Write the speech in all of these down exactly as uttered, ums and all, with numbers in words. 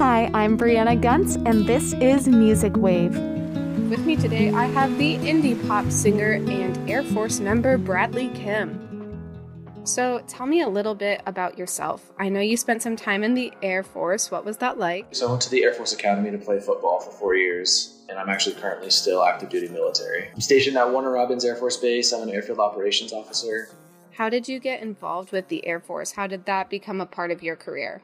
Hi, I'm Brianna Guntz, and this is Music Wave. With me today, I have the indie pop singer and Air Force member Bradley Kim. So tell me a little bit about yourself. I know you spent some time in the Air Force. What was that like? So I went to the Air Force Academy to play football for four years. And I'm actually currently still active duty military. I'm stationed at Warner Robins Air Force Base. I'm an airfield operations officer. How did you get involved with the Air Force? How did that become a part of your career?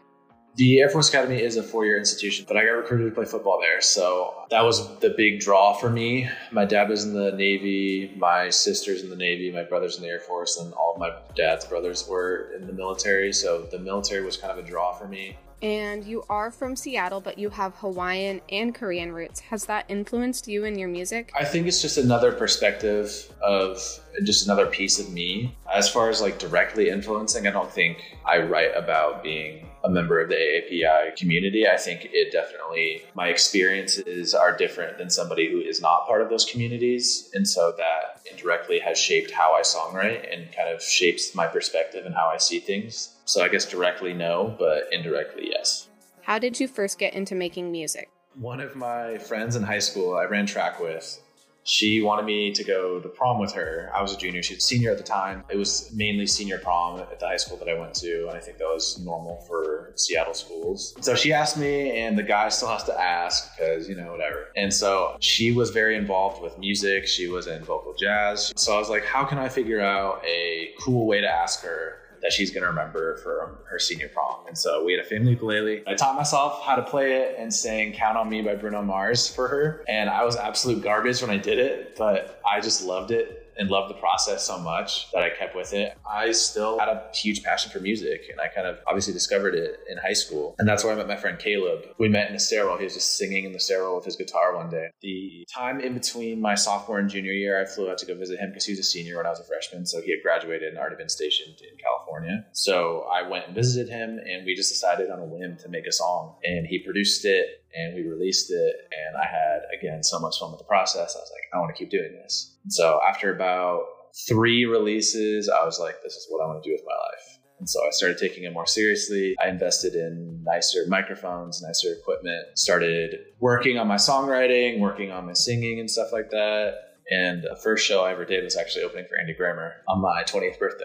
The Air Force Academy is a four-year institution, but I got recruited to play football there. So that was the big draw for me. My dad was in the Navy, my sister's in the Navy, my brother's in the Air Force, and all of my dad's brothers were in the military. So the military was kind of a draw for me. And you are from Seattle, but you have Hawaiian and Korean roots. Has that influenced you in your music? I think it's just another perspective of just another piece of me. As far as like directly influencing, I don't think I write about being a member of the A A P I community. I think it definitely, my experiences are different than somebody who is not part of those communities. And so that indirectly has shaped how I songwrite and kind of shapes my perspective and how I see things. So I guess directly no, but indirectly yes. How did you first get into making music? One of my friends in high school I ran track with, she wanted me to go to prom with her. I was a junior, she was a senior at the time. It was mainly senior prom at the high school that I went to, and I think that was normal for Seattle schools. So she asked me, and the guy still has to ask because, you know, whatever. And so she was very involved with music. She was in vocal jazz. So I was like, how can I figure out a cool way to ask her that she's gonna remember from her senior prom? And so we had a family ukulele. I taught myself how to play it and sang Count on Me by Bruno Mars for her. And I was absolute garbage when I did it, but I just loved it and loved the process so much that I kept with it. I still had a huge passion for music, and I kind of obviously discovered it in high school. And that's where I met my friend Caleb. We met in a stairwell. He was just singing in the stairwell with his guitar one day. The time in between my sophomore and junior year, I flew out to go visit him because he was a senior when I was a freshman. So he had graduated and already been stationed in California. So I went and visited him, and we just decided on a whim to make a song. And he produced it, and we released it, and I had, again, so much fun with the process. I was like, I want to keep doing this. And so after about three releases, I was like, this is what I want to do with my life. And so I started taking it more seriously. I invested in nicer microphones, nicer equipment, started working on my songwriting, working on my singing and stuff like that. And the first show I ever did was actually opening for Andy Grammer on my twentieth birthday.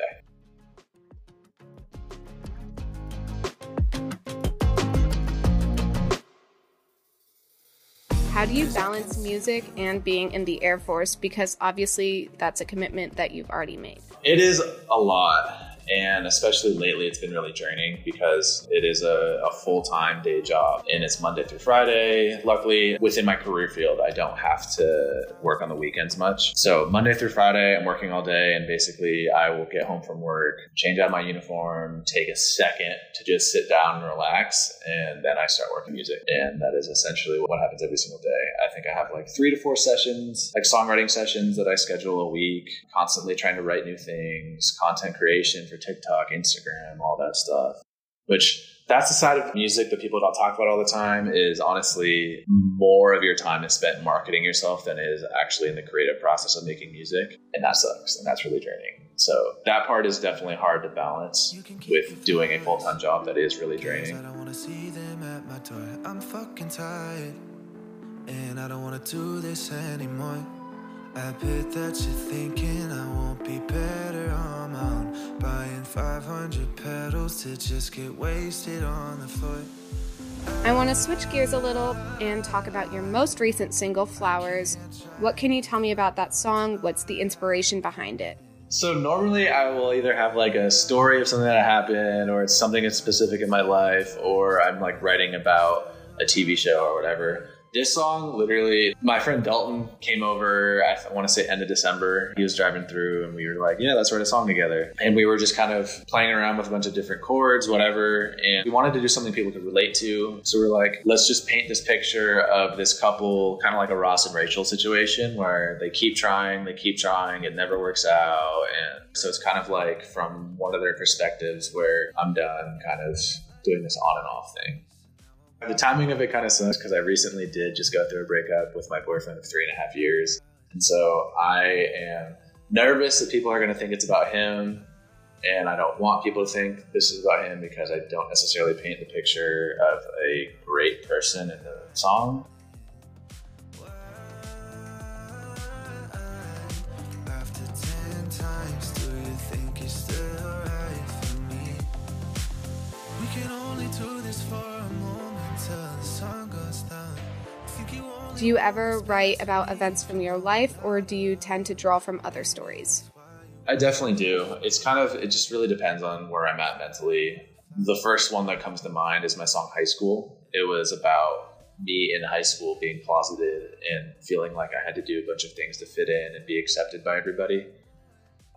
How do you balance music and being in the Air Force? Because obviously that's a commitment that you've already made. It is a lot, and especially lately it's been really draining because it is a, a full-time day job, and it's Monday through Friday. Luckily, within my career field, I don't have to work on the weekends much. So Monday through Friday, I'm working all day, and basically I will get home from work, change out my uniform, take a second to just sit down and relax, and then I start working music. And that is essentially what happens every single day. I think I have like three to four sessions, like songwriting sessions that I schedule a week, constantly trying to write new things, content creation for TikTok, Instagram, all that stuff. Which that's the side of music that people don't talk about all the time, is honestly more of your time is spent marketing yourself than is actually in the creative process of making music. And that sucks, and that's really draining. So that part is definitely hard to balance with doing a full-time job that is really draining. I don't want to see them at my door. I'm fucking tired. And I don't want to do this anymore. I bet that you're thinking I won't be better on my own, buying five hundred pedals to just get wasted on the floor. I want to switch gears a little and talk about your most recent single, Flowers. What can you tell me about that song? What's the inspiration behind it? So normally I will either have like a story of something that happened, or it's something that's specific in my life, or I'm like writing about a T V show or whatever. This song, literally, my friend Dalton came over, I want to say end of December. He was driving through, and we were like, yeah, let's write a song together. And we were just kind of playing around with a bunch of different chords, whatever. And we wanted to do something people could relate to. So we were like, let's just paint this picture of this couple, kind of like a Ross and Rachel situation, where they keep trying, they keep trying, it never works out. And so it's kind of like from one of their perspectives where I'm done kind of doing this on and off thing. The timing of it kind of sucks because I recently did just go through a breakup with my boyfriend of three and a half years. And so I am nervous that people are going to think it's about him. And I don't want people to think this is about him because I don't necessarily paint the picture of a great person in the song. Do you ever write about events from your life, or do you tend to draw from other stories? I definitely do. It's kind of, it just really depends on where I'm at mentally. The first one that comes to mind is my song High School. It was about me in high school being closeted and feeling like I had to do a bunch of things to fit in and be accepted by everybody.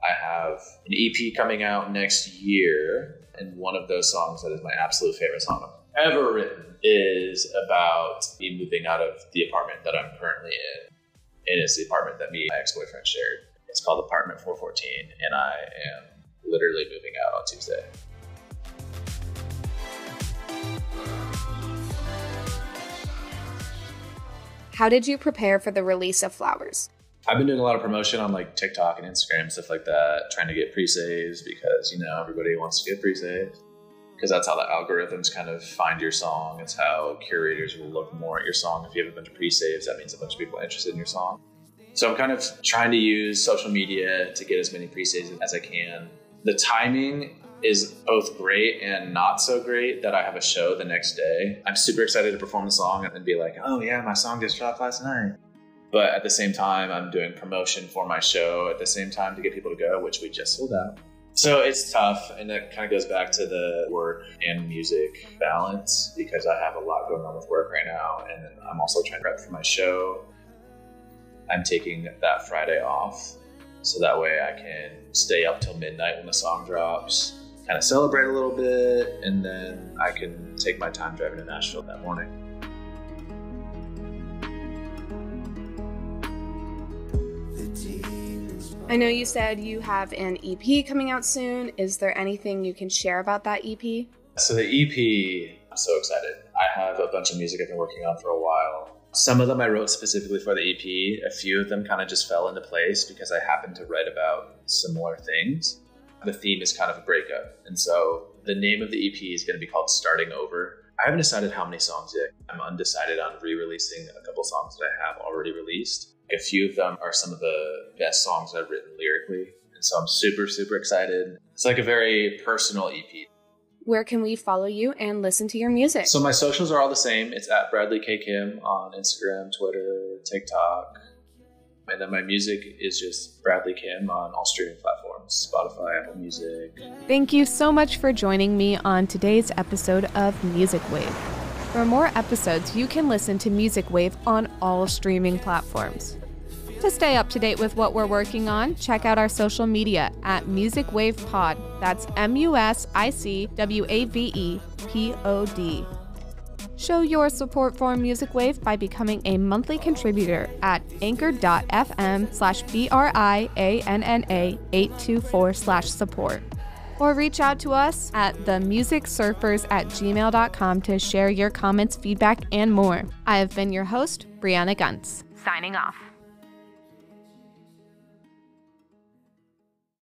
I have an E P coming out next year, and one of those songs that is my absolute favorite song I've ever written is about me moving out of the apartment that I'm currently in. And it's the apartment that me and my ex-boyfriend shared. It's called Apartment four fourteen, and I am literally moving out on Tuesday. How did you prepare for the release of Flowers? I've been doing a lot of promotion on like TikTok and Instagram, stuff like that, trying to get pre-saves because, you know, everybody wants to get pre-saves because that's how the algorithms kind of find your song. It's how curators will look more at your song. If you have a bunch of pre-saves, that means a bunch of people are interested in your song. So I'm kind of trying to use social media to get as many pre-saves as I can. The timing is both great and not so great that I have a show the next day. I'm super excited to perform the song and then be like, oh yeah, my song just dropped last night. But at the same time, I'm doing promotion for my show at the same time to get people to go, which we just sold out. So it's tough, and that kind of goes back to the work and music balance because I have a lot going on with work right now, and then I'm also trying to prep for my show. I'm taking that Friday off, so that way I can stay up till midnight when the song drops, kind of celebrate a little bit, and then I can take my time driving to Nashville that morning. I know you said you have an E P coming out soon. Is there anything you can share about that E P? So the E P, I'm so excited. I have a bunch of music I've been working on for a while. Some of them I wrote specifically for the E P. A few of them kind of just fell into place because I happened to write about similar things. The theme is kind of a breakup. And so the name of the E P is going to be called Starting Over. I haven't decided how many songs yet. I'm undecided on re-releasing a couple songs that I have already released. A few of them are some of the best songs I've written lyrically. And so I'm super, super excited. It's like a very personal E P. Where can we follow you and listen to your music? So my socials are all the same. It's at Bradley K. Kim on Instagram, Twitter, TikTok. And then my music is just Bradley Kim on all streaming platforms, Spotify, Apple Music. Thank you so much for joining me on today's episode of Music Wave. For more episodes, you can listen to Music Wave on all streaming platforms. To stay up to date with what we're working on, check out our social media at Music Wave Pod. That's M U S I C W A V E P O D. Show your support for Music Wave by becoming a monthly contributor at anchor dot f m slash B R I A N N A eight two four slash support. Or reach out to us at themusicsurfers at gmail dot com to share your comments, feedback, and more. I have been your host, Brianna Guntz, signing off.